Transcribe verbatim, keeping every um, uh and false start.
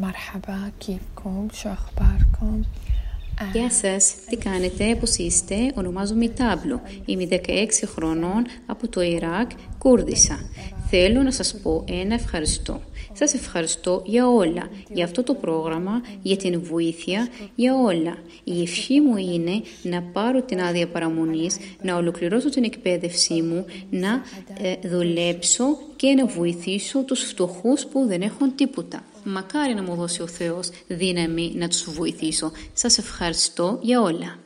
مرحبا, كيفكم, شو أخباركم? Γεια σας, τι κάνετε, πώς είστε? Ονομάζομαι Τάπλο, είμαι δεκαέξι χρονών από το Ιράκ, Κούρδισσα. Θέλω να σας πω ένα ευχαριστώ. Σας ευχαριστώ για όλα, για αυτό το πρόγραμμα, για την βοήθεια, για όλα. Η ευχή μου είναι να πάρω την άδεια παραμονής, να ολοκληρώσω την εκπαίδευσή μου, να ε, δουλέψω και να βοηθήσω τους φτωχούς που δεν έχουν τίποτα. Μακάρι να μου δώσει ο Θεός δύναμη να τους βοηθήσω. Σας ευχαριστώ για όλα.